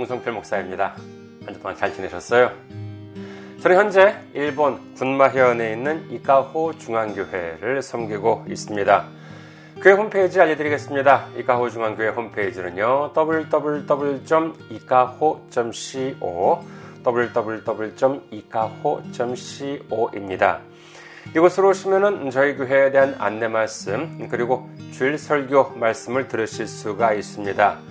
홍성필 목사입니다. 한 주 동안 잘 지내셨어요? 저는 현재 일본 군마현에 있는 이카호중앙교회를 섬기고 있습니다. 교회 홈페이지 알려드리겠습니다. 이카호중앙교회 홈페이지는요, www.ikaho.co www.ikaho.co입니다. 이곳으로 오시면은 저희 교회에 대한 안내 말씀, 그리고 주일 설교 말씀을 들으실 수가 있습니다.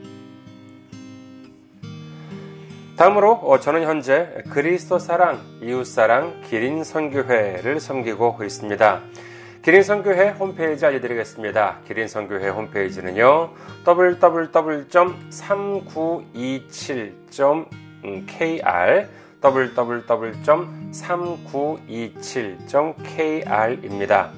다음으로 저는 현재 그리스도 사랑, 이웃사랑, 기린선교회를 섬기고 있습니다. 기린선교회 홈페이지 알려드리겠습니다. 기린선교회 홈페이지는요, www.3927.kr www.3927.kr입니다.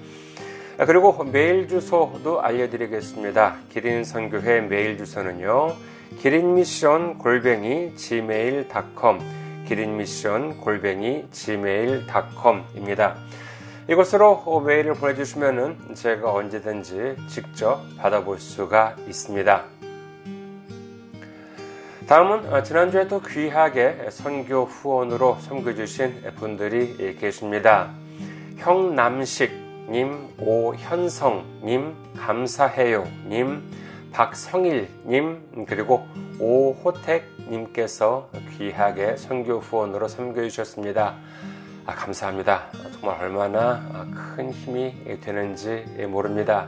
그리고 메일 주소도 알려드리겠습니다. 기린선교회 메일 주소는요, 기린미션@gmail.com 기린미션@gmail.com입니다. 이곳으로 메일을 보내주시면은 제가 언제든지 직접 받아볼 수가 있습니다. 다음은 지난주에 또 귀하게 선교 후원으로 섬겨주신 분들이 계십니다. 형남식님, 오현성님, 감사해요님, 박성일님, 그리고 오호택님께서 귀하게 선교 후원으로 섬겨주셨습니다. 감사합니다. 정말 얼마나 큰 힘이 되는지 모릅니다.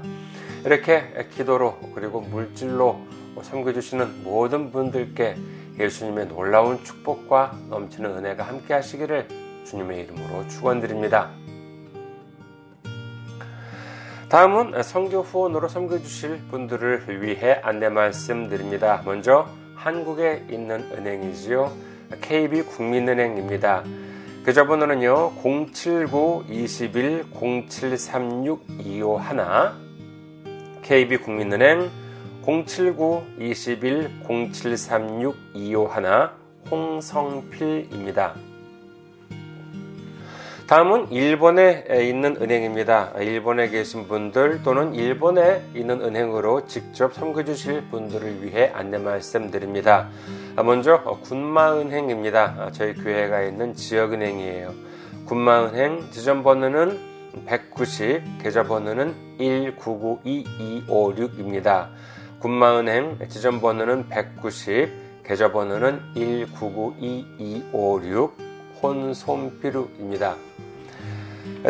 이렇게 기도로 그리고 물질로 섬겨주시는 모든 분들께 예수님의 놀라운 축복과 넘치는 은혜가 함께 하시기를 주님의 이름으로 축원드립니다. 다음은 선교 후원으로 섬겨주실 분들을 위해 안내 말씀드립니다. 먼저 한국에 있는 은행이지요, KB 국민은행입니다. 계좌번호는요, 079-21-0736-251 KB 국민은행 079-21-0736-251 홍성필입니다. 다음은 일본에 있는 은행입니다. 일본에 계신 분들 또는 일본에 있는 은행으로 직접 섬겨주실 분들을 위해 안내 말씀드립니다. 먼저 군마은행입니다. 저희 교회가 있는 지역은행이에요. 군마은행 지점번호는 190, 계좌번호는 1992256입니다. 군마은행 지점번호는 190, 계좌번호는 1992256 혼손피루입니다.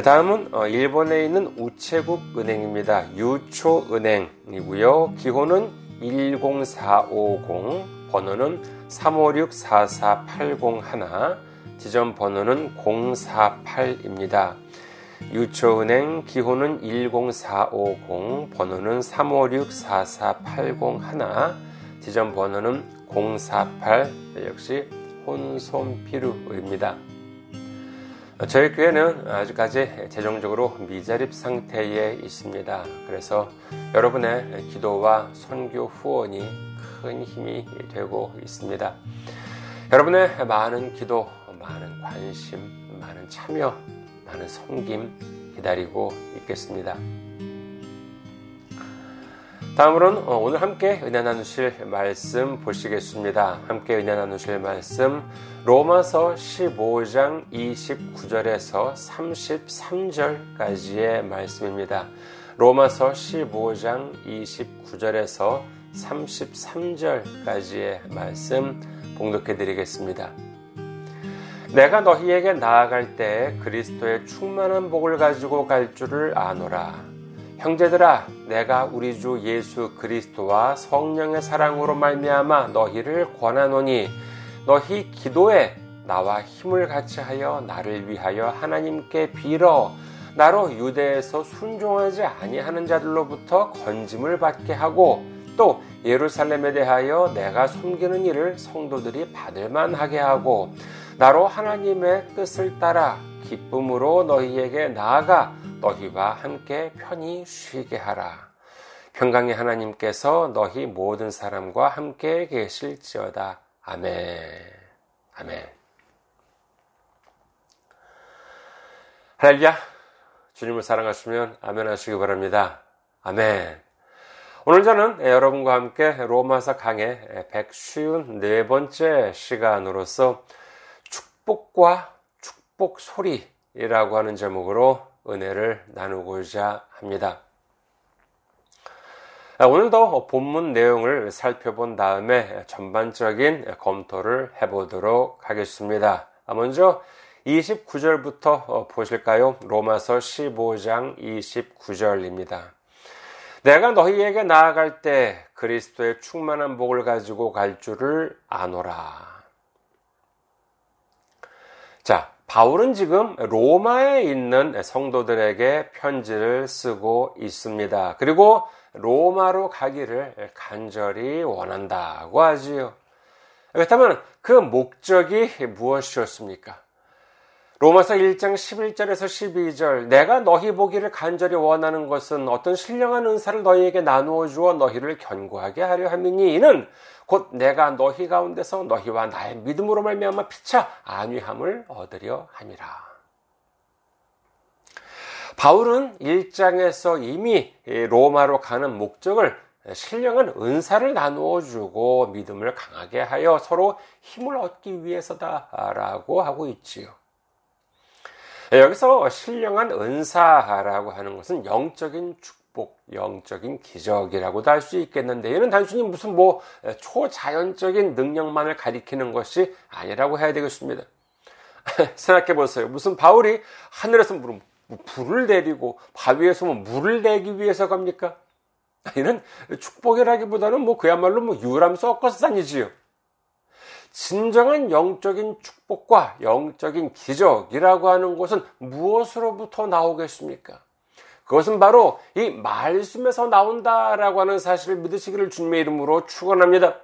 다음은 일본에 있는 우체국은행입니다. 유초은행이고요. 기호는 10450, 번호는 35644801, 지점번호는 048입니다. 유초은행 기호는 10450, 번호는 35644801, 지점번호는 048, 역시 혼손필요입니다. 저희 교회는 아직까지 재정적으로 미자립 상태에 있습니다. 그래서 여러분의 기도와 선교 후원이 큰 힘이 되고 있습니다. 여러분의 많은 기도, 많은 관심, 많은 참여, 많은 섬김 기다리고 있겠습니다. 다음으로는 오늘 함께 은혜 나누실 말씀 보시겠습니다. 함께 은혜 나누실 말씀 로마서 15장 29절에서 33절까지의 말씀입니다. 로마서 15장 29절에서 33절까지의 말씀 봉독해 드리겠습니다. 내가 너희에게 나아갈 때 그리스도의 충만한 복을 가지고 갈 줄을 아노라. 형제들아, 내가 우리 주 예수 그리스도와 성령의 사랑으로 말미암아 너희를 권하노니 너희 기도에 나와 힘을 같이 하여 나를 위하여 하나님께 빌어 나로 유대에서 순종하지 아니하는 자들로부터 건짐을 받게 하고 또 예루살렘에 대하여 내가 섬기는 일을 성도들이 받을만하게 하고 나로 하나님의 뜻을 따라 기쁨으로 너희에게 나아가 너희와 함께 편히 쉬게 하라. 평강의 하나님께서 너희 모든 사람과 함께 계실지어다. 아멘. 아멘. 할렐루야. 주님을 사랑하시면 아멘 하시기 바랍니다. 아멘. 오늘 저는 여러분과 함께 로마서 강의 154번째 시간으로서 축복과 축복 소리라고 하는 제목으로 은혜를 나누고자 합니다. 오늘도 본문 내용을 살펴본 다음에 전반적인 검토를 해보도록 하겠습니다. 먼저 29절부터 보실까요? 로마서 15장 29절입니다. 내가 너희에게 나아갈 때 그리스도의 충만한 복을 가지고 갈 줄을 아노라. 자, 바울은 지금 로마에 있는 성도들에게 편지를 쓰고 있습니다. 그리고 로마로 가기를 간절히 원한다고 하지요. 그렇다면 그 목적이 무엇이었습니까? 로마서 1장 11절에서 12절, 내가 너희 보기를 간절히 원하는 것은 어떤 신령한 은사를 너희에게 나누어 주어 너희를 견고하게 하려 함이니, 이는 곧 내가 너희 가운데서 너희와 나의 믿음으로 말미암아 피차 안위함을 얻으려 함이라. 바울은 1장에서 이미 로마로 가는 목적을 신령한 은사를 나누어 주고 믿음을 강하게 하여 서로 힘을 얻기 위해서다라고 하고 있지요. 여기서 신령한 은사라고 하는 것은 영적인 축복, 영적인 기적이라고도 할 수 있겠는데, 얘는 단순히 무슨 초자연적인 능력만을 가리키는 것이 아니라고 해야 되겠습니다. 생각해 보세요. 무슨 바울이 하늘에서 불을 내리고 바위에서 물을 내기 위해서 갑니까? 얘는 축복이라기보다는 그야말로 유람 섞어서 다니지요. 진정한 영적인 축복과 영적인 기적이라고 하는 것은 무엇으로부터 나오겠습니까? 그것은 바로 이 말씀에서 나온다라고 하는 사실을 믿으시기를 주님의 이름으로 축원합니다.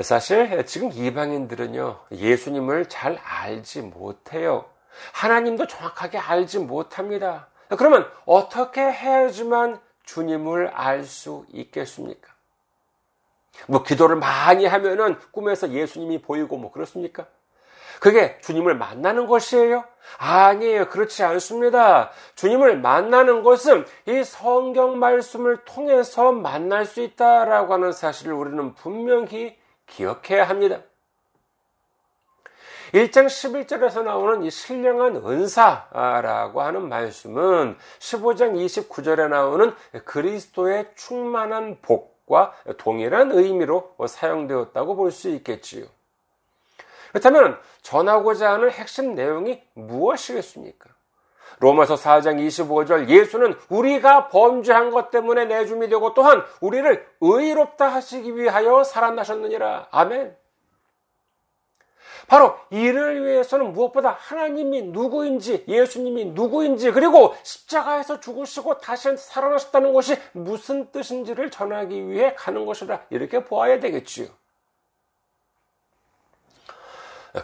사실 지금 이방인들은요, 예수님을 잘 알지 못해요. 하나님도 정확하게 알지 못합니다. 그러면 어떻게 해야지만 주님을 알 수 있겠습니까? 기도를 많이 하면은 꿈에서 예수님이 보이고 그렇습니까? 그게 주님을 만나는 것이에요? 아니에요. 그렇지 않습니다. 주님을 만나는 것은 이 성경 말씀을 통해서 만날 수 있다라고 하는 사실을 우리는 분명히 기억해야 합니다. 1장 11절에서 나오는 이 신령한 은사라고 하는 말씀은 15장 29절에 나오는 그리스도의 충만한 복 과 동일한 의미로 사용되었다고 볼 수 있겠지요. 그렇다면 전하고자 하는 핵심 내용이 무엇이겠습니까? 로마서 4장 25절, 예수는 우리가 범죄한 것 때문에 내줌이 되고 또한 우리를 의롭다 하시기 위하여 살아나셨느니라. 아멘. 바로 이를 위해서는 무엇보다 하나님이 누구인지, 예수님이 누구인지, 그리고 십자가에서 죽으시고 다시 살아나셨다는 것이 무슨 뜻인지를 전하기 위해 가는 것이라 이렇게 보아야 되겠지요.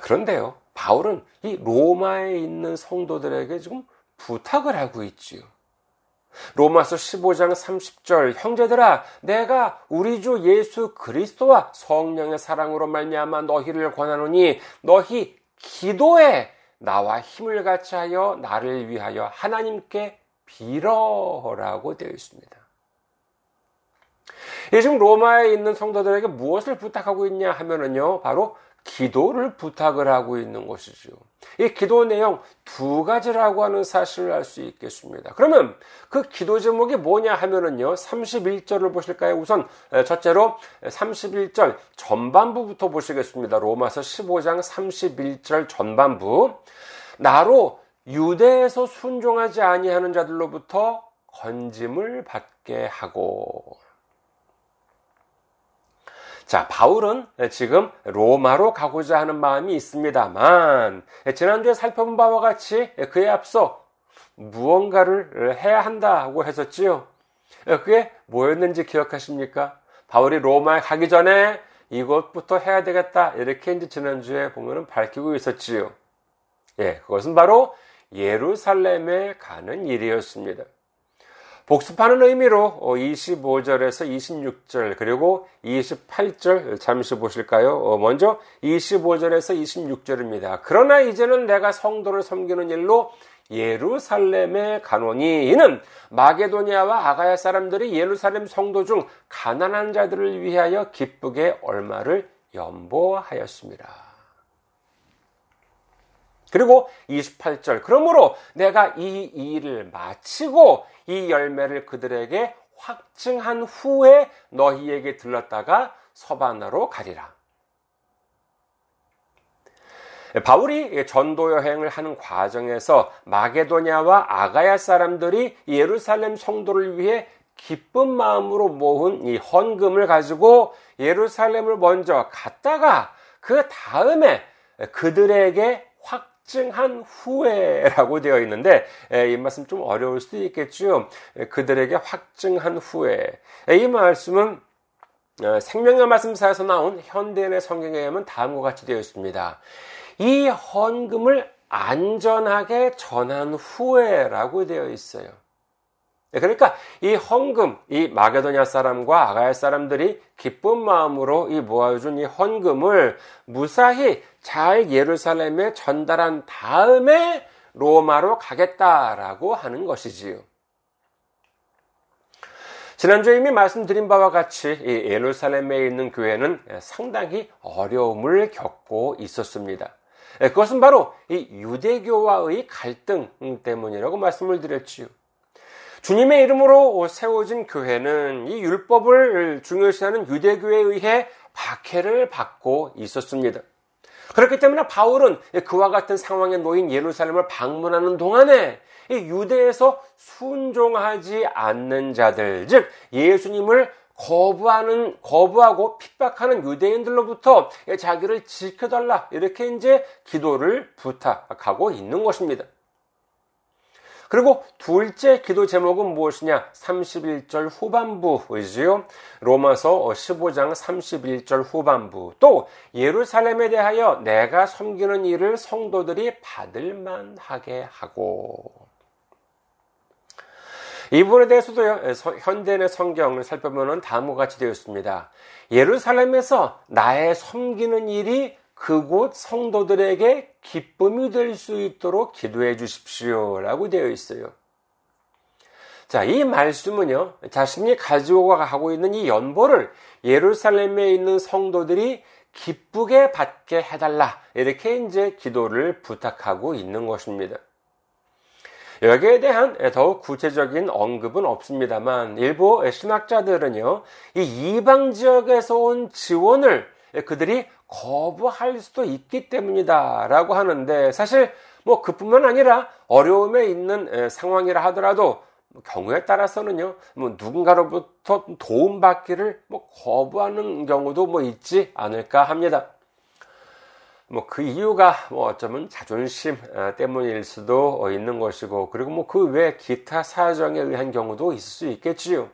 그런데요, 바울은 이 로마에 있는 성도들에게 지금 부탁을 하고 있지요. 로마서 15장 30절, 형제들아 내가 우리 주 예수 그리스도와 성령의 사랑으로 말미암아 너희를 권하노니 너희 기도에 나와 힘을 같이 하여 나를 위하여 하나님께 빌어라고 되어 있습니다. 지금 로마에 있는 성도들에게 무엇을 부탁하고 있냐 하면은요, 바로 기도를 부탁을 하고 있는 것이죠. 이 기도 내용 두 가지라고 하는 사실을 알 수 있겠습니다. 그러면 그 기도 제목이 뭐냐 하면은요, 31절을 보실까요? 우선 첫째로 31절 전반부부터 보시겠습니다. 로마서 15장 31절 전반부. 나로 유대에서 순종하지 아니하는 자들로부터 건짐을 받게 하고. 자, 바울은 지금 로마로 가고자 하는 마음이 있습니다만, 지난주에 살펴본 바와 같이 그에 앞서 무언가를 해야 한다고 했었지요. 그게 뭐였는지 기억하십니까? 바울이 로마에 가기 전에 이것부터 해야 되겠다, 이렇게 이제 지난주에 보면은 밝히고 있었지요. 예, 그것은 바로 예루살렘에 가는 일이었습니다. 복습하는 의미로 25절에서 26절 그리고 28절 잠시 보실까요? 먼저 25절에서 26절입니다. 그러나 이제는 내가 성도를 섬기는 일로 예루살렘에 가노니 이는 마게도니아와 아가야 사람들이 예루살렘 성도 중 가난한 자들을 위하여 기쁘게 얼마를 연보하였습니다. 그리고 28절 그러므로 내가 이 일을 마치고 이 열매를 그들에게 확증한 후에 너희에게 들렀다가 서바나로 가리라. 바울이 전도 여행을 하는 과정에서 마게도냐와 아가야 사람들이 예루살렘 성도를 위해 기쁜 마음으로 모은 이 헌금을 가지고 예루살렘을 먼저 갔다가 그 다음에 그들에게 확증한 후에라고 되어 있는데 이 말씀 좀 어려울 수도 있겠죠. 그들에게 확증한 후에 이 말씀은 생명의 말씀사에서 나온 현대인의 성경에 의하면 다음과 같이 되어 있습니다. 이 헌금을 안전하게 전한 후에라고 되어 있어요. 그러니까 이 헌금, 이 마게도냐 사람과 아가야 사람들이 기쁜 마음으로 이 모아준 이 헌금을 무사히 잘 예루살렘에 전달한 다음에 로마로 가겠다라고 하는 것이지요. 지난주에 이미 말씀드린 바와 같이 이 예루살렘에 있는 교회는 상당히 어려움을 겪고 있었습니다. 그것은 바로 이 유대교와의 갈등 때문이라고 말씀을 드렸지요. 주님의 이름으로 세워진 교회는 이 율법을 중요시하는 유대교에 의해 박해를 받고 있었습니다. 그렇기 때문에 바울은 그와 같은 상황에 놓인 예루살렘을 방문하는 동안에 유대에서 순종하지 않는 자들, 즉 예수님을 거부하고 핍박하는 유대인들로부터 자기를 지켜달라 이렇게 이제 기도를 부탁하고 있는 것입니다. 그리고 둘째 기도 제목은 무엇이냐? 31절 후반부이지요. 로마서 15장 31절 후반부. 또 예루살렘에 대하여 내가 섬기는 일을 성도들이 받을 만하게 하고. 이 부분에 대해서도 현대인의 성경을 살펴보면 다음과 같이 되어 있습니다. 예루살렘에서 나의 섬기는 일이 그곳 성도들에게 기쁨이 될 수 있도록 기도해 주십시오 라고 되어 있어요. 자, 이 말씀은요, 자신이 가지고 가고 있는 이 연보를 예루살렘에 있는 성도들이 기쁘게 받게 해달라 이렇게 이제 기도를 부탁하고 있는 것입니다. 여기에 대한 더욱 구체적인 언급은 없습니다만 일부 신학자들은요, 이 이방 지역에서 온 지원을 그들이 거부할 수도 있기 때문이다라고 하는데 사실 뭐 그뿐만 아니라 어려움에 있는 상황이라 하더라도 경우에 따라서는요 뭐 누군가로부터 도움받기를 뭐 거부하는 경우도 뭐 있지 않을까 합니다. 뭐 그 이유가 뭐 어쩌면 자존심 때문일 수도 있는 것이고 그리고 뭐 그 외 기타 사정에 의한 경우도 있을 수 있겠지요.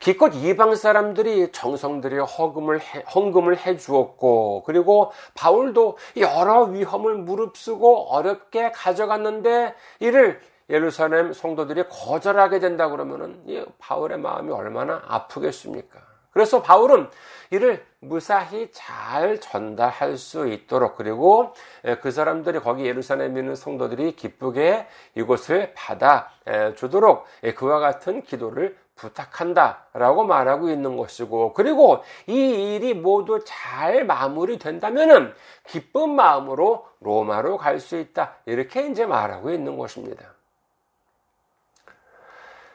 기껏 이방 사람들이 정성들여 헌금을 해 주었고 그리고 바울도 여러 위험을 무릅쓰고 어렵게 가져갔는데 이를 예루살렘 성도들이 거절하게 된다 그러면은 바울의 마음이 얼마나 아프겠습니까? 그래서 바울은 이를 무사히 잘 전달할 수 있도록 그리고 그 사람들이 거기 예루살렘에 있는 성도들이 기쁘게 이곳을 받아 주도록 그와 같은 기도를 부탁한다 라고 말하고 있는 것이고 그리고 이 일이 모두 잘 마무리된다면은 기쁜 마음으로 로마로 갈 수 있다 이렇게 이제 말하고 있는 것입니다.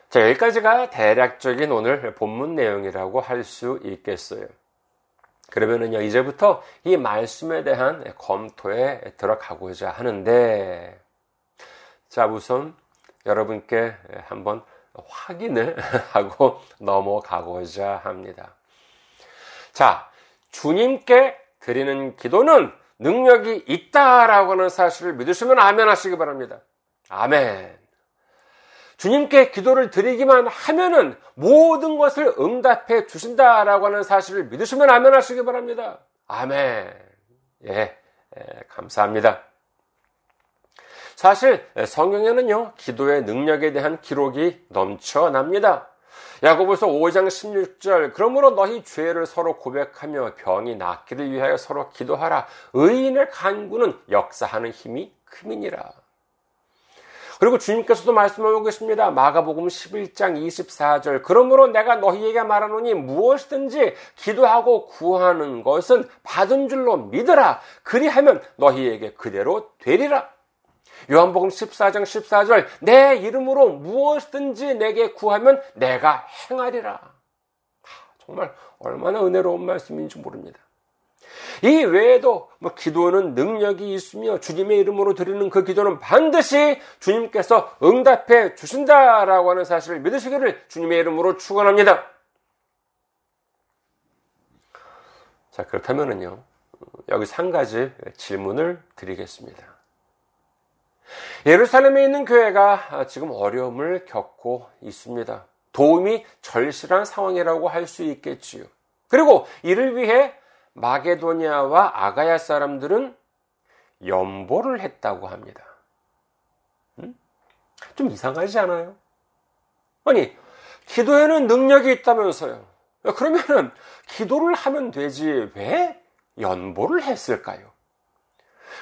자, 여기까지가 대략적인 오늘 본문 내용이라고 할 수 있겠어요. 그러면은요 이제부터 이 말씀에 대한 검토에 들어가고자 하는데 자 우선 여러분께 한번 확인을 하고 넘어가고자 합니다. 자, 주님께 드리는 기도는 능력이 있다라고 하는 사실을 믿으시면 아멘 하시기 바랍니다. 아멘. 주님께 기도를 드리기만 하면은 모든 것을 응답해 주신다라고 하는 사실을 믿으시면 아멘 하시기 바랍니다. 아멘. 감사합니다. 사실 성경에는요 기도의 능력에 대한 기록이 넘쳐납니다. 야고보서 5장 16절 그러므로 너희 죄를 서로 고백하며 병이 낫기를 위하여 서로 기도하라. 의인을 간구는 역사하는 힘이 큼이니라. 그리고 주님께서도 말씀하고 계십니다. 마가복음 11장 24절 그러므로 내가 너희에게 말하노니 무엇이든지 기도하고 구하는 것은 받은 줄로 믿으라. 그리하면 너희에게 그대로 되리라. 요한복음 14장 14절 내 이름으로 무엇이든지 내게 구하면 내가 행하리라. 정말 얼마나 은혜로운 말씀인지 모릅니다. 이 외에도 기도는 능력이 있으며 주님의 이름으로 드리는 그 기도는 반드시 주님께서 응답해 주신다라고 하는 사실을 믿으시기를 주님의 이름으로 축원합니다. 자, 그렇다면은요. 여기서 한 가지 질문을 드리겠습니다. 예루살렘에 있는 교회가 지금 어려움을 겪고 있습니다. 도움이 절실한 상황이라고 할 수 있겠지요. 그리고 이를 위해 마게도니아와 아가야 사람들은 연보를 했다고 합니다. 좀 이상하지 않아요? 아니, 기도에는 능력이 있다면서요. 그러면은 기도를 하면 되지 왜 연보를 했을까요?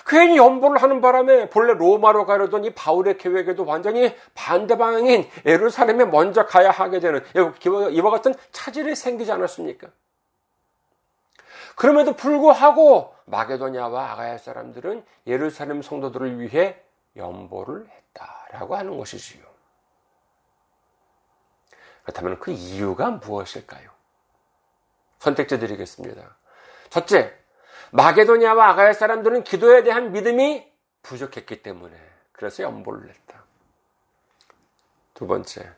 괜히 연보를 하는 바람에 본래 로마로 가려던 이 바울의 계획에도 완전히 반대 방향인 예루살렘에 먼저 가야 하게 되는 이와 같은 차질이 생기지 않았습니까? 그럼에도 불구하고 마게도냐와 아가야 사람들은 예루살렘 성도들을 위해 연보를 했다라고 하는 것이지요. 그렇다면 그 이유가 무엇일까요? 선택지 드리겠습니다. 첫째, 마게도냐와 아가야 사람들은 기도에 대한 믿음이 부족했기 때문에 그래서 연보를 했다. 두 번째,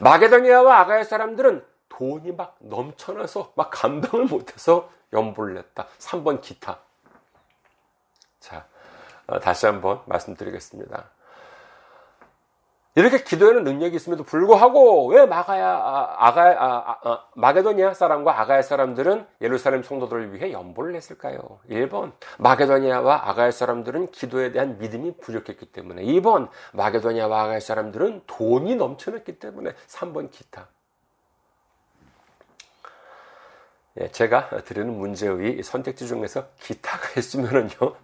마게도냐와 아가야 사람들은 돈이 막 넘쳐나서 막 감당을 못해서 연보를 냈다. 3번 기타. 자, 다시 한번 말씀드리겠습니다. 이렇게 기도에는 능력이 있음에도 불구하고 왜 마게도니아 사람과 아가야 사람들은 예루살렘 성도들을 위해 연보를 했을까요? 1번, 마게도니아와 아가야 사람들은 기도에 대한 믿음이 부족했기 때문에. 2번, 마게도니아와 아가야 사람들은 돈이 넘쳐났기 때문에. 3번 기타. 예, 제가 드리는 문제의 선택지 중에서 기타가 있으면은요,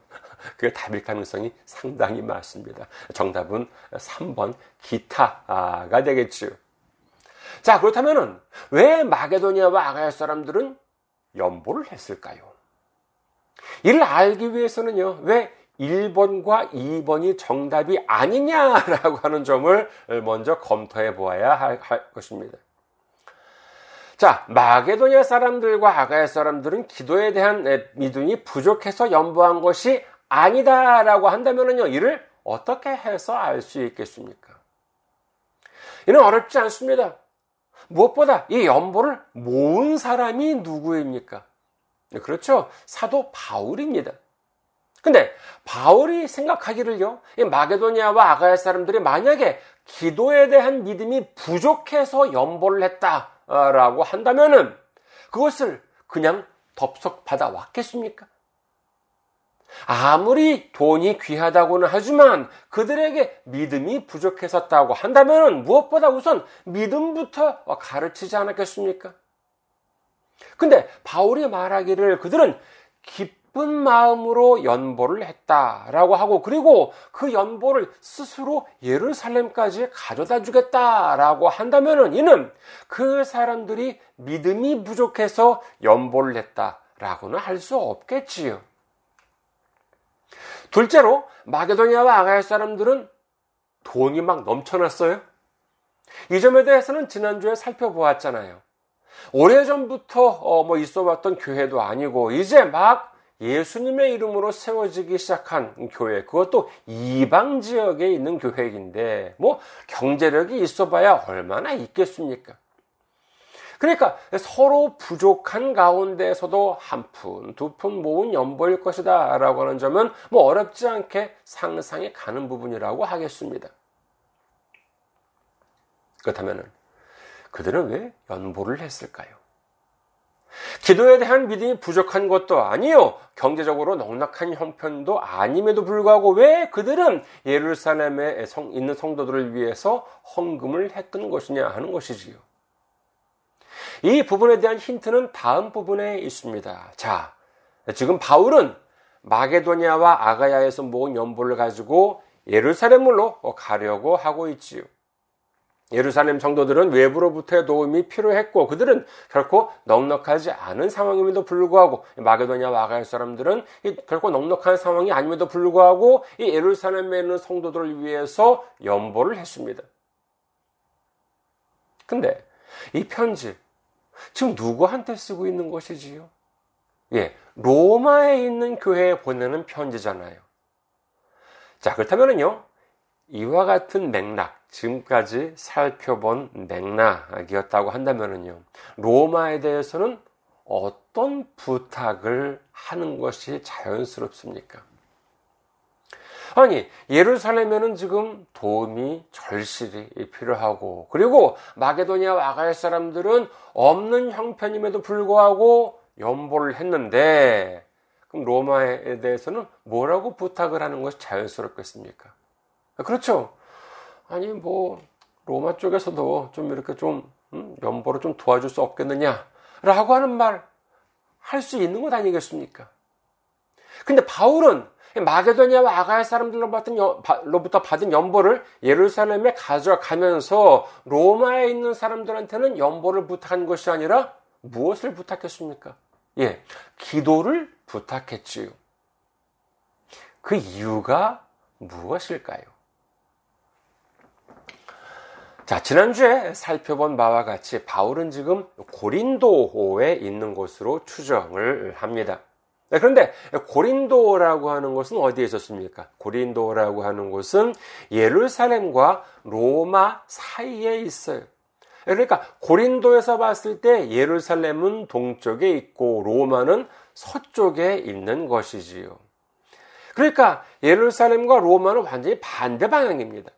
그게 답일 가능성이 상당히 많습니다. 정답은 3번 기타가 되겠죠. 자, 그렇다면은 왜 마게도니아와 아가야 사람들은 연보를 했을까요? 이를 알기 위해서는요, 왜 1번과 2번이 정답이 아니냐라고 하는 점을 먼저 검토해 보아야 할 것입니다. 자, 마게도니아 사람들과 아가야 사람들은 기도에 대한 믿음이 부족해서 연보한 것이 아니다라고 한다면요, 이를 어떻게 해서 알 수 있겠습니까? 이는 어렵지 않습니다. 무엇보다 이 연보를 모은 사람이 누구입니까? 그렇죠. 사도 바울입니다. 근데 바울이 생각하기를요, 이 마게도니아와 아가야 사람들이 만약에 기도에 대한 믿음이 부족해서 연보를 했다 라고 한다면은 그것을 그냥 덥석 받아왔겠습니까? 아무리 돈이 귀하다고는 하지만 그들에게 믿음이 부족했었다고 한다면은 무엇보다 우선 믿음부터 가르치지 않았겠습니까? 근데 바울이 말하기를 그들은 기쁜 마음으로 연보를 했다라고 하고 그리고 그 연보를 스스로 예루살렘까지 가져다 주겠다라고 한다면은 이는 그 사람들이 믿음이 부족해서 연보를 했다라고는 할 수 없겠지요. 둘째로 마게도니아와 아가야 사람들은 돈이 막 넘쳐났어요. 이 점에 대해서는 지난주에 살펴보았잖아요. 오래전부터 있어왔던 교회도 아니고 이제 막 예수님의 이름으로 세워지기 시작한 교회, 그것도 이방 지역에 있는 교회인데 경제력이 있어봐야 얼마나 있겠습니까? 그러니까 서로 부족한 가운데에서도 한 푼, 두 푼 모은 연보일 것이다 라고 하는 점은 어렵지 않게 상상이 가는 부분이라고 하겠습니다. 그렇다면 그들은 왜 연보를 했을까요? 기도에 대한 믿음이 부족한 것도 아니요, 경제적으로 넉넉한 형편도 아님에도 불구하고 왜 그들은 예루살렘에 있는 성도들을 위해서 헌금을 했던 것이냐 하는 것이지요. 이 부분에 대한 힌트는 다음 부분에 있습니다. 자, 지금 바울은 마게도냐와 아가야에서 모은 연보를 가지고 예루살렘으로 가려고 하고 있지요. 예루살렘 성도들은 외부로부터의 도움이 필요했고 그들은 결코 넉넉하지 않은 상황임에도 불구하고, 마게도냐와 아가야 사람들은 결코 넉넉한 상황이 아님에도 불구하고 이 예루살렘에 있는 성도들을 위해서 연보를 했습니다. 근데 이 편지 지금 누구한테 쓰고 있는 것이지요? 예, 로마에 있는 교회에 보내는 편지잖아요. 자, 그렇다면요, 이와 같은 맥락, 지금까지 살펴본 맥락이었다고 한다면요, 로마에 대해서는 어떤 부탁을 하는 것이 자연스럽습니까? 아니, 예루살렘에는 지금 도움이 절실히 필요하고, 그리고 마게도니아와 아가야 사람들은 없는 형편임에도 불구하고 연보를 했는데, 그럼 로마에 대해서는 뭐라고 부탁을 하는 것이 자연스럽겠습니까? 그렇죠. 아니, 로마 쪽에서도 좀 이렇게 연보를 좀 도와줄 수 없겠느냐라고 하는 말 할 수 있는 것 아니겠습니까? 근데 바울은 마게도냐와 아가야 사람들로부터 받은 연보를 예루살렘에 가져가면서 로마에 있는 사람들한테는 연보를 부탁한 것이 아니라 무엇을 부탁했습니까? 예, 기도를 부탁했지요. 그 이유가 무엇일까요? 자, 지난주에 살펴본 바와 같이 바울은 지금 고린도에 있는 것으로 추정을 합니다. 그런데 고린도라고 하는 것은 어디에 있었습니까? 고린도라고 하는 곳은 예루살렘과 로마 사이에 있어요. 그러니까 고린도에서 봤을 때 예루살렘은 동쪽에 있고 로마는 서쪽에 있는 것이지요. 그러니까 예루살렘과 로마는 완전히 반대 방향입니다.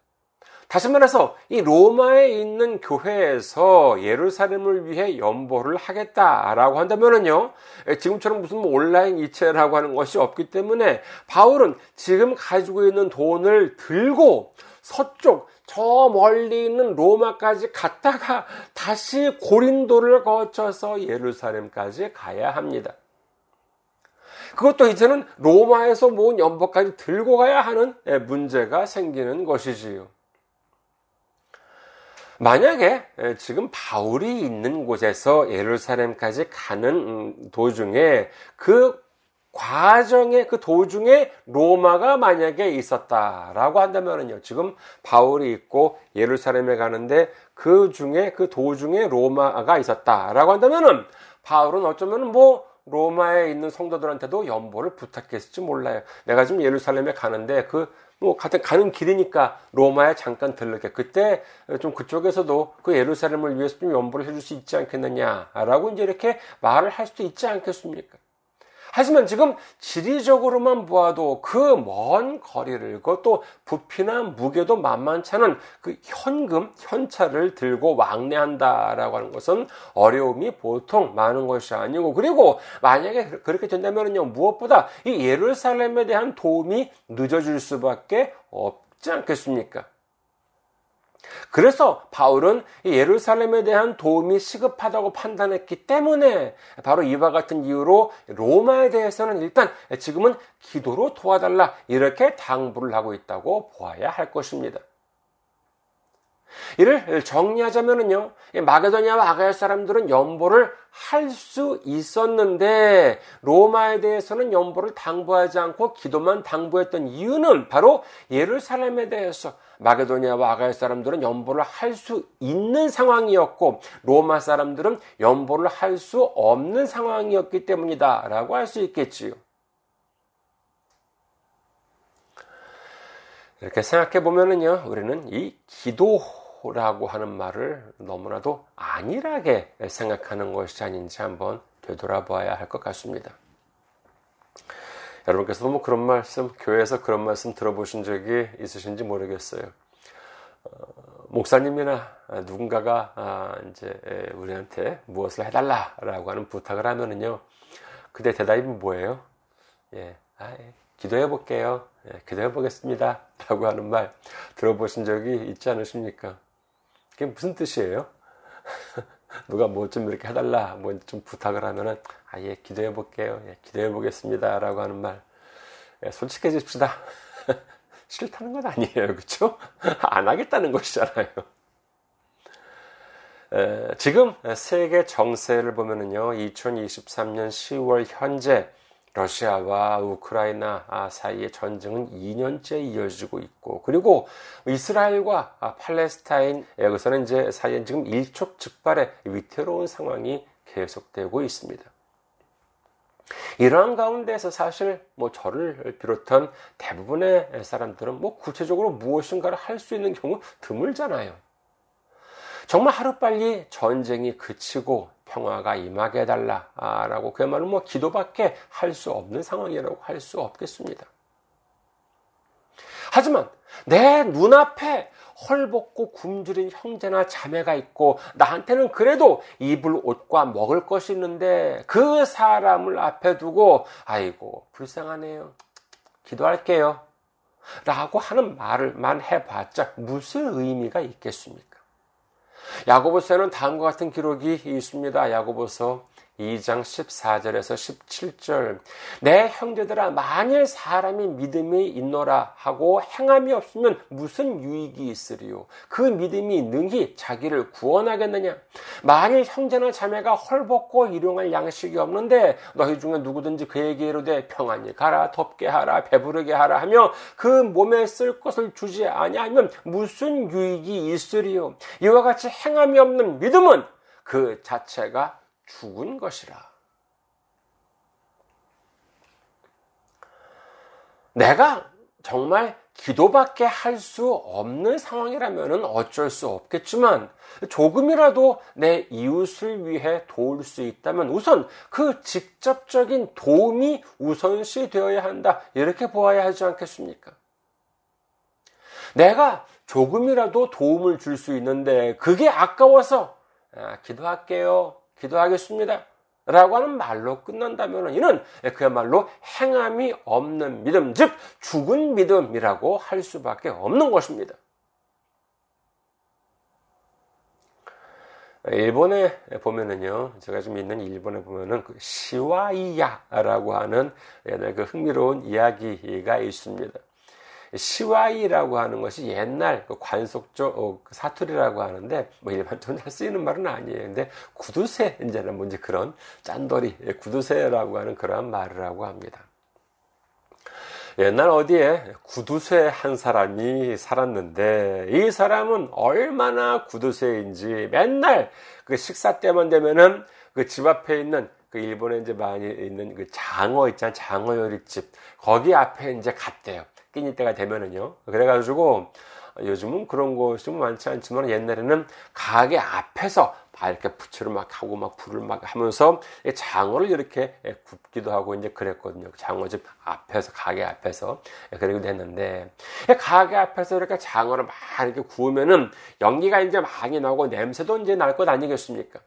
다시 말해서 이 로마에 있는 교회에서 예루살렘을 위해 연보를 하겠다라고 한다면요, 지금처럼 무슨 온라인 이체라고 하는 것이 없기 때문에 바울은 지금 가지고 있는 돈을 들고 서쪽 저 멀리 있는 로마까지 갔다가 다시 고린도를 거쳐서 예루살렘까지 가야 합니다. 그것도 이제는 로마에서 모은 연보까지 들고 가야 하는 문제가 생기는 것이지요. 만약에 지금 바울이 있는 곳에서 예루살렘까지 가는 도중에 그 도중에 로마가 만약에 있었다라고 한다면요, 지금 바울이 있고 예루살렘에 가는데 그 도중에 로마가 있었다라고 한다면은 바울은 어쩌면 로마에 있는 성도들한테도 연보를 부탁했을지 몰라요. 내가 지금 예루살렘에 가는데 가는 길이니까 로마에 잠깐 들를게. 그때 좀 그쪽에서도 그 예루살렘을 위해서 좀 연보를 해줄 수 있지 않겠느냐라고 이제 이렇게 말을 할 수도 있지 않겠습니까? 하지만 지금 지리적으로만 보아도 그 먼 거리를, 그것도 부피나 무게도 만만치 않은 그 현차를 들고 왕래한다라고 하는 것은 어려움이 보통 많은 것이 아니고, 그리고 만약에 그렇게 된다면요, 무엇보다 이 예루살렘에 대한 도움이 늦어질 수밖에 없지 않겠습니까? 그래서 바울은 예루살렘에 대한 도움이 시급하다고 판단했기 때문에 바로 이와 같은 이유로 로마에 대해서는 일단 지금은 기도로 도와달라, 이렇게 당부를 하고 있다고 보아야 할 것입니다. 이를 정리하자면요, 마게도냐와 아가야 사람들은 연보를 할 수 있었는데 로마에 대해서는 연보를 당부하지 않고 기도만 당부했던 이유는 바로 예루살렘에 대해서 마게도냐와 아가야 사람들은 연보를 할 수 있는 상황이었고 로마 사람들은 연보를 할 수 없는 상황이었기 때문이다라고 할 수 있겠지요. 이렇게 생각해 보면요, 우리는 이 기도라고 하는 말을 너무나도 안일하게 생각하는 것이 아닌지 한번 되돌아봐야 할 것 같습니다. 여러분께서도 그런 말씀, 교회에서 그런 말씀 들어보신 적이 있으신지 모르겠어요. 목사님이나 누군가가 이제 우리한테 무엇을 해달라라고 하는 부탁을 하면은요, 그때 대답이 뭐예요? 예, 기도해 볼게요. 예, 기도해 보겠습니다.라고 하는 말 들어보신 적이 있지 않으십니까? 그게 무슨 뜻이에요? 누가 뭐 좀 이렇게 해달라, 뭐 좀 부탁을 하면은 예, 기도해 볼게요. 예, 기도해 보겠습니다.라고 하는 말. 예, 솔직해집시다. 싫다는 건 아니에요, 그렇죠? 안 하겠다는 것이잖아요. 지금 세계 정세를 보면은요, 2023년 10월 현재 러시아와 우크라이나 사이의 전쟁은 2년째 이어지고 있고, 그리고 이스라엘과 팔레스타인 여기서는 이제 사이에 지금 일촉즉발의 위태로운 상황이 계속되고 있습니다. 이러한 가운데서 사실 뭐 저를 비롯한 대부분의 사람들은 뭐 구체적으로 무엇인가를 할 수 있는 경우 드물잖아요. 정말 하루빨리 전쟁이 그치고 평화가 임하게 해달라라고 그야말로 뭐 기도밖에 할 수 없는 상황이라고 할 수 없겠습니다. 하지만 내 눈앞에 헐벗고 굶주린 형제나 자매가 있고 나한테는 그래도 입을 옷과 먹을 것이 있는데 그 사람을 앞에 두고 아이고 불쌍하네요, 기도할게요 라고 하는 말을만 해봤자 무슨 의미가 있겠습니까? 야고보서에는 다음과 같은 기록이 있습니다. 야고보서 2장 14절에서 17절, 내 형제들아 만일 사람이 믿음이 있노라 하고 행함이 없으면 무슨 유익이 있으리요, 그 믿음이 능히 자기를 구원하겠느냐, 만일 형제나 자매가 헐벗고 일용할 양식이 없는데 너희 중에 누구든지 그에게 이르되 평안히 가라, 덥게 하라, 배부르게 하라 하며 그 몸에 쓸 것을 주지 아니하면 무슨 유익이 있으리요, 이와 같이 행함이 없는 믿음은 그 자체가 죽은 것이라. 내가 정말 기도밖에 할 수 없는 상황이라면 어쩔 수 없겠지만 조금이라도 내 이웃을 위해 도울 수 있다면 우선 그 직접적인 도움이 우선시 되어야 한다, 이렇게 보아야 하지 않겠습니까? 내가 조금이라도 도움을 줄 수 있는데 그게 아까워서 기도할게요, 기도하겠습니다 라고 하는 말로 끝난다면 이는 그야말로 행함이 없는 믿음, 즉 죽은 믿음이라고 할 수밖에 없는 것입니다. 일본에 보면은요, 제가 지금 있는 일본에 보면은 그 시와이야라고 하는 옛날 그 흥미로운 이야기가 있습니다. 시와이라고 하는 것이 옛날 관속적 사투리라고 하는데 뭐 일반적으로 잘 쓰이는 말은 아니에요. 근데 구두쇠, 이제는 뭔지 그런 짠돌이 구두쇠라고 하는 그러한 말이라고 합니다. 옛날 어디에 구두쇠 한 사람이 살았는데 이 사람은 얼마나 구두쇠인지 맨날 그 식사 때만 되면은 그 집 앞에 있는 그 일본에 이제 많이 있는 그 장어 있잖아요, 장어 요리집, 거기 앞에 이제 갔대요. 끼니 때가 되면은요. 그래가지고 요즘은 그런 곳이 많지 않지만 옛날에는 가게 앞에서 막 이렇게 부채로 막 하고 막 불을 막 하면서 장어를 이렇게 굽기도 하고 이제 그랬거든요. 장어집 앞에서, 가게 앞에서 그러기도 했는데, 가게 앞에서 이렇게 장어를 막 이렇게 구우면은 연기가 이제 많이 나고 냄새도 이제 날 것 아니겠습니까?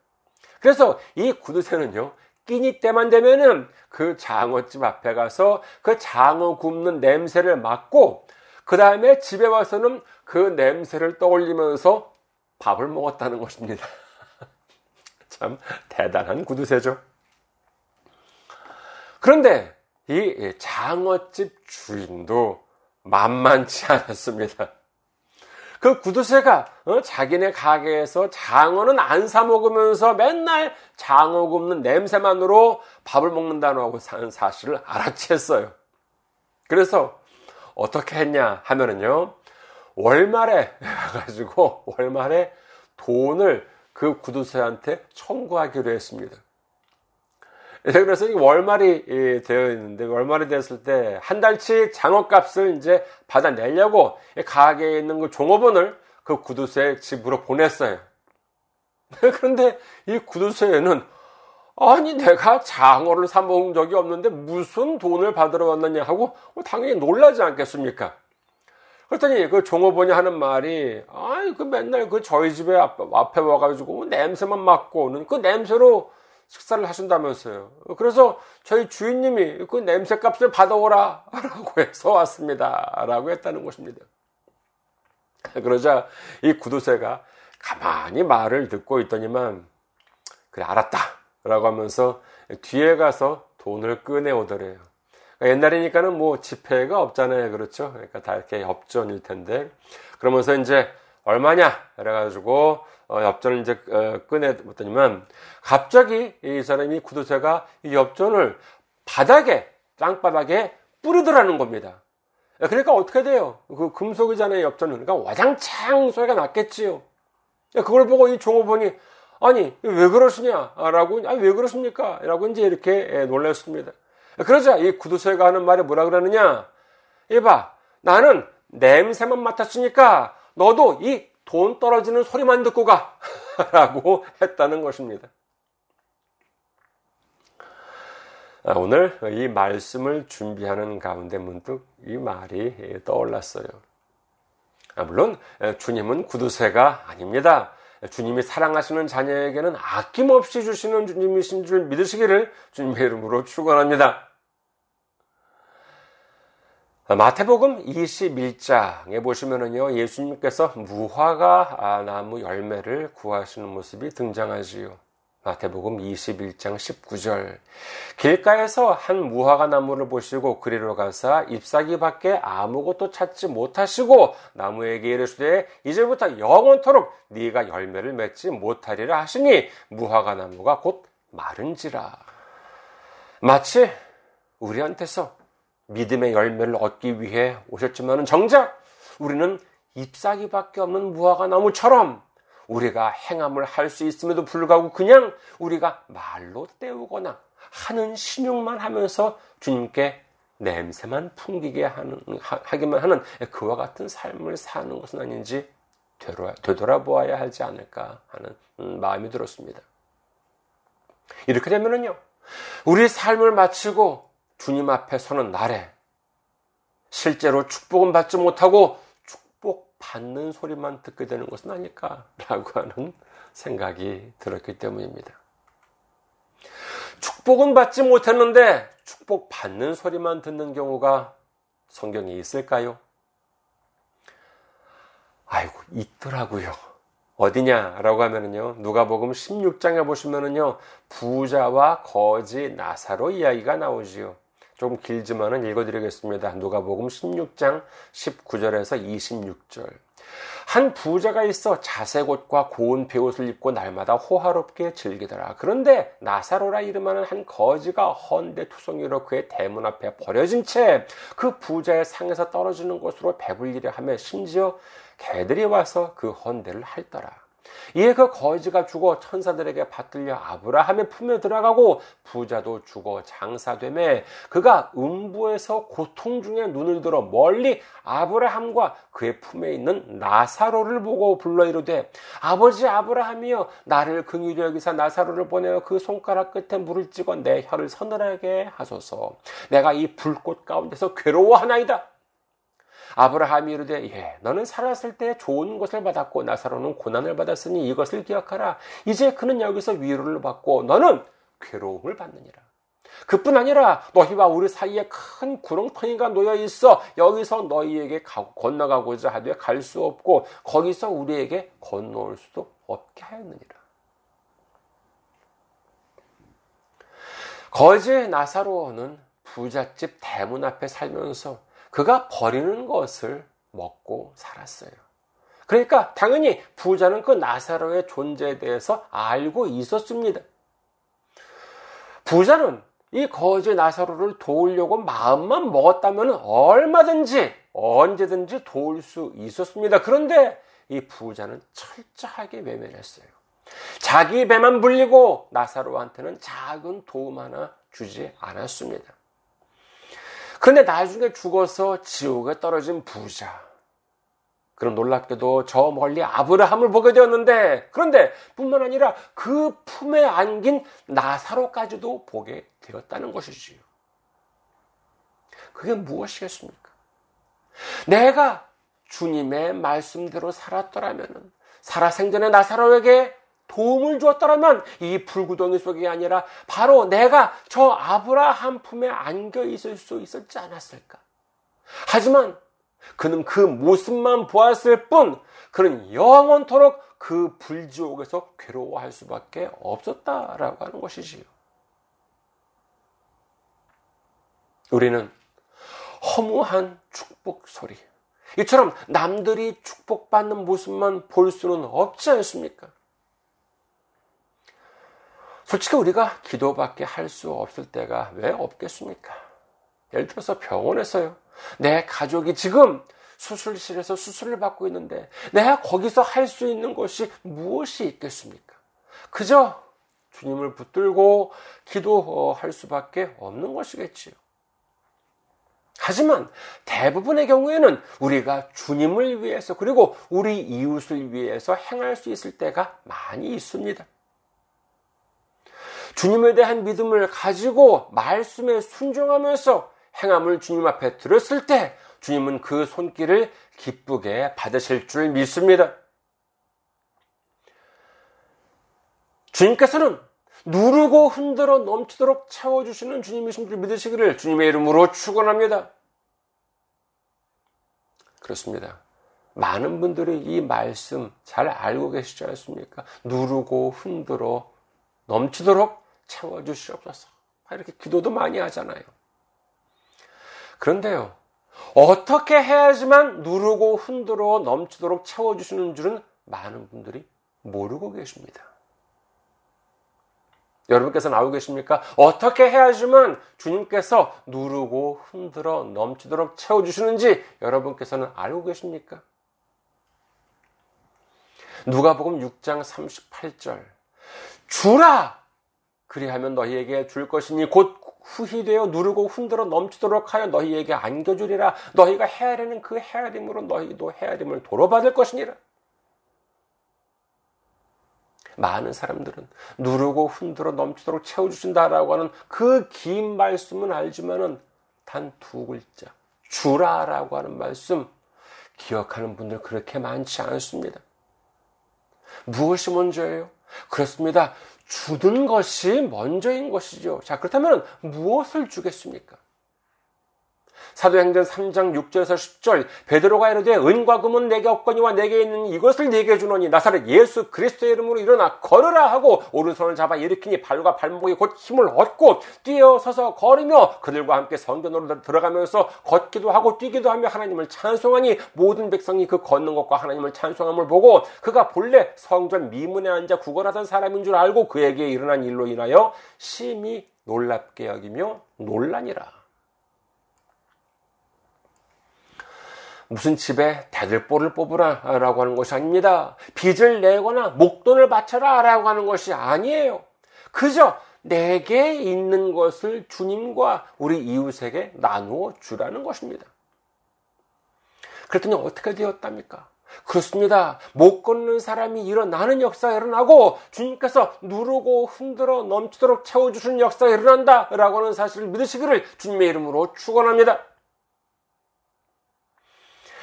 그래서 이 구두쇠는요, 끼니 때만 되면은 그 장어집 앞에 가서 그 장어 굽는 냄새를 맡고 그 다음에 집에 와서는 그 냄새를 떠올리면서 밥을 먹었다는 것입니다. 참 대단한 구두쇠죠. 그런데 이 장어집 주인도 만만치 않았습니다. 그 구두쇠가 자기네 가게에서 장어는 안 사 먹으면서 맨날 장어 굽는 냄새만으로 밥을 먹는다고 하는 사실을 알아챘어요. 그래서 어떻게 했냐 하면은요, 월말에 가지고 월말에 돈을 그 구두쇠한테 청구하기로 했습니다. 그래서 월말이 되어 있는데, 월말이 됐을 때 한 달치 장어값을 이제 받아내려고 가게에 있는 그 종업원을 그 구두쇠 집으로 보냈어요. 그런데 이 구두쇠는 아니 내가 장어를 사 먹은 적이 없는데 무슨 돈을 받으러 왔느냐 하고 당연히 놀라지 않겠습니까? 그랬더니 그 종업원이 하는 말이, 아이 그 맨날 그 저희 집에 앞에 와가지고 냄새만 맡고 오는 그 냄새로 식사를 하신다면서요. 그래서 저희 주인님이 그 냄새값을 받아오라 라고 해서 왔습니다 라고 했다는 것입니다. 그러자 이 구두쇠가 가만히 말을 듣고 있더니만 그래 알았다 라고 하면서 뒤에 가서 돈을 꺼내오더래요. 옛날이니까는 뭐 지폐가 없잖아요. 그렇죠? 그러니까 다 이렇게 엽전일 텐데. 그러면서 이제 얼마냐? 그래가지고, 엽전을 이제, 꺼내봤더니만, 갑자기 이 사람이 구두쇠가 이 엽전을 바닥에, 땅바닥에 뿌리더라는 겁니다. 그러니까 어떻게 돼요? 그 금속이잖아요, 엽전은. 그러니까 와장창 소리가 났겠지요. 그걸 보고 이 종업원이, 아니, 왜 그러시냐? 라고, 아니, 왜 그러십니까? 라고 이제 이렇게 놀랐습니다. 그러자 이 구두쇠가 하는 말이 뭐라 그러느냐? 이봐, 나는 냄새만 맡았으니까, 너도 이 돈 떨어지는 소리만 듣고 가! 라고 했다는 것입니다. 오늘 이 말씀을 준비하는 가운데 문득 이 말이 떠올랐어요. 물론 주님은 구두쇠가 아닙니다. 주님이 사랑하시는 자녀에게는 아낌없이 주시는 주님이신 줄 믿으시기를 주님의 이름으로 축원합니다. 마태복음 21장에 보시면은요, 예수님께서 무화과 나무 열매를 구하시는 모습이 등장하지요. 마태복음 21장 19절. 길가에서 한 무화과 나무를 보시고 그리로 가사 잎사귀밖에 아무것도 찾지 못하시고 나무에게 이르시되 이제부터 영원토록 네가 열매를 맺지 못하리라 하시니 무화과 나무가 곧 마른지라. 마치 우리한테서 믿음의 열매를 얻기 위해 오셨지만 정작 우리는 잎사귀밖에 없는 무화과 나무처럼 우리가 행함을 할 수 있음에도 불구하고 그냥 우리가 말로 때우거나 하는 신용만 하면서 주님께 냄새만 풍기게 하기만 하는 그와 같은 삶을 사는 것은 아닌지 되돌아보아야 하지 않을까 하는 마음이 들었습니다. 이렇게 되면은요, 우리 삶을 마치고 주님 앞에 서는 날에 실제로 축복은 받지 못하고 축복받는 소리만 듣게 되는 것은 아닐까라고 하는 생각이 들었기 때문입니다. 축복은 받지 못했는데 축복받는 소리만 듣는 경우가 성경에 있을까요? 아이고, 있더라고요. 어디냐라고 하면은요, 누가복음 16장에 보시면은요, 부자와 거지 나사로 이야기가 나오지요. 조금 길지만은 읽어드리겠습니다. 누가복음 16장 19절에서 26절. 한 부자가 있어 자색 옷과 고운 베옷을 입고 날마다 호화롭게 즐기더라. 그런데 나사로라 이름하는 한 거지가 헌데 투성이로 그의 대문 앞에 버려진 채 그 부자의 상에서 떨어지는 것으로 배불리려 하며 심지어 개들이 와서 그 헌데를 핥더라. 이에 그 거지가 죽어 천사들에게 받들려 아브라함의 품에 들어가고 부자도 죽어 장사되매 그가 음부에서 고통 중에 눈을 들어 멀리 아브라함과 그의 품에 있는 나사로를 보고 불러 이르되 아버지 아브라함이여 나를 긍휼히 여기사 나사로를 보내어 그 손가락 끝에 물을 찍어 내 혀를 서늘하게 하소서. 내가 이 불꽃 가운데서 괴로워하나이다. 아브라함이 이르되 예, 너는 살았을 때 좋은 것을 받았고 나사로는 고난을 받았으니 이것을 기억하라. 이제 그는 여기서 위로를 받고 너는 괴로움을 받느니라. 그뿐 아니라 너희와 우리 사이에 큰 구렁텅이가 놓여 있어 여기서 너희에게 건너가고자 하되 갈 수 없고 거기서 우리에게 건너올 수도 없게 하였느니라. 거지 나사로는 부잣집 대문 앞에 살면서 그가 버리는 것을 먹고 살았어요. 그러니까 당연히 부자는 그 나사로의 존재에 대해서 알고 있었습니다. 부자는 이 거지 나사로를 도우려고 마음만 먹었다면 얼마든지 언제든지 도울 수 있었습니다. 그런데 이 부자는 철저하게 외면을 했어요. 자기 배만 불리고 나사로한테는 작은 도움 하나 주지 않았습니다. 근데 나중에 죽어서 지옥에 떨어진 부자. 그럼 놀랍게도 저 멀리 아브라함을 보게 되었는데, 그런데 뿐만 아니라 그 품에 안긴 나사로까지도 보게 되었다는 것이지요. 그게 무엇이겠습니까? 내가 주님의 말씀대로 살았더라면, 살아생전에 나사로에게 도움을 주었더라면 이 불구덩이 속이 아니라 바로 내가 저 아브라함 품에 안겨 있을 수 있었지 않았을까. 하지만 그는 그 모습만 보았을 뿐 그는 영원토록 그 불지옥에서 괴로워할 수밖에 없었다라고 하는 것이지요. 우리는 허무한 축복 소리, 이처럼 남들이 축복받는 모습만 볼 수는 없지 않습니까? 솔직히 우리가 기도밖에 할 수 없을 때가 왜 없겠습니까? 예를 들어서 병원에서요, 내 가족이 지금 수술실에서 수술을 받고 있는데 내가 거기서 할 수 있는 것이 무엇이 있겠습니까? 그저 주님을 붙들고 기도할 수밖에 없는 것이겠지요. 하지만 대부분의 경우에는 우리가 주님을 위해서, 그리고 우리 이웃을 위해서 행할 수 있을 때가 많이 있습니다. 주님에 대한 믿음을 가지고 말씀에 순종하면서 행함을 주님 앞에 들었을 때 주님은 그 손길을 기쁘게 받으실 줄 믿습니다. 주님께서는 누르고 흔들어 넘치도록 채워주시는 주님이신 줄 믿으시기를 주님의 이름으로 축원합니다. 그렇습니다. 많은 분들이 이 말씀 잘 알고 계시지 않습니까? 누르고 흔들어 넘치도록 채워주시옵소서. 이렇게 기도도 많이 하잖아요. 그런데요, 어떻게 해야지만 누르고 흔들어 넘치도록 채워주시는 줄은 많은 분들이 모르고 계십니다. 여러분께서 나오고 계십니까? 어떻게 해야지만 주님께서 누르고 흔들어 넘치도록 채워주시는지 여러분께서는 알고 계십니까? 누가복음 6장 38절, 주라! 그리하면 너희에게 줄 것이니 곧 후히되어 누르고 흔들어 넘치도록 하여 너희에게 안겨주리라. 너희가 헤아리는 그 헤아림으로 너희도 헤아림을 도로 받을 것이니라. 많은 사람들은 누르고 흔들어 넘치도록 채워주신다라고 하는 그 긴 말씀은 알지만은 단 두 글자, 주라라고 하는 말씀, 기억하는 분들 그렇게 많지 않습니다. 무엇이 먼저예요? 그렇습니다. 주는 것이 먼저인 것이죠. 자, 그렇다면 무엇을 주겠습니까? 사도행전 3장 6절에서 10절, 베드로가 이르되 은과 금은 내게 없거니와 내게 있는 이것을 내게 주노니 나사렛 예수 그리스도의 이름으로 일어나 걸으라 하고 오른손을 잡아 일으키니 발과 발목이 곧 힘을 얻고 뛰어서서 걸으며 그들과 함께 성전으로 들어가면서 걷기도 하고 뛰기도 하며 하나님을 찬송하니 모든 백성이 그 걷는 것과 하나님을 찬송함을 보고 그가 본래 성전 미문에 앉아 구걸하던 사람인 줄 알고 그에게 일어난 일로 인하여 심히 놀랍게 여기며 논란이라. 무슨 집에 대들보를 뽑으라라고 하는 것이 아닙니다. 빚을 내거나 목돈을 바쳐라라고 하는 것이 아니에요. 그저 내게 있는 것을 주님과 우리 이웃에게 나누어 주라는 것입니다. 그랬더니 어떻게 되었답니까? 그렇습니다. 못 걷는 사람이 일어나는 역사가 일어나고 주님께서 누르고 흔들어 넘치도록 채워주시는 역사가 일어난다라고 하는 사실을 믿으시기를 주님의 이름으로 축원합니다.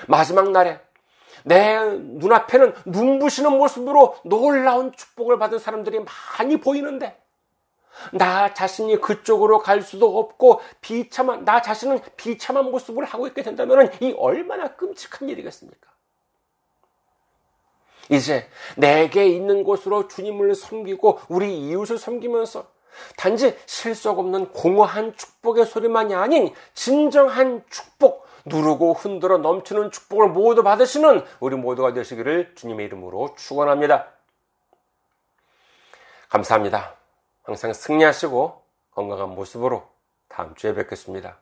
마지막 날에 내 눈앞에는 눈부시는 모습으로 놀라운 축복을 받은 사람들이 많이 보이는데 나 자신이 그쪽으로 갈 수도 없고 나 자신은 비참한 모습을 하고 있게 된다면 이 얼마나 끔찍한 일이겠습니까? 이제 내게 있는 곳으로 주님을 섬기고 우리 이웃을 섬기면서 단지 실속 없는 공허한 축복의 소리만이 아닌 진정한 축복, 누르고 흔들어 넘치는 축복을 모두 받으시는 우리 모두가 되시기를 주님의 이름으로 축원합니다. 감사합니다. 항상 승리하시고 건강한 모습으로 다음 주에 뵙겠습니다.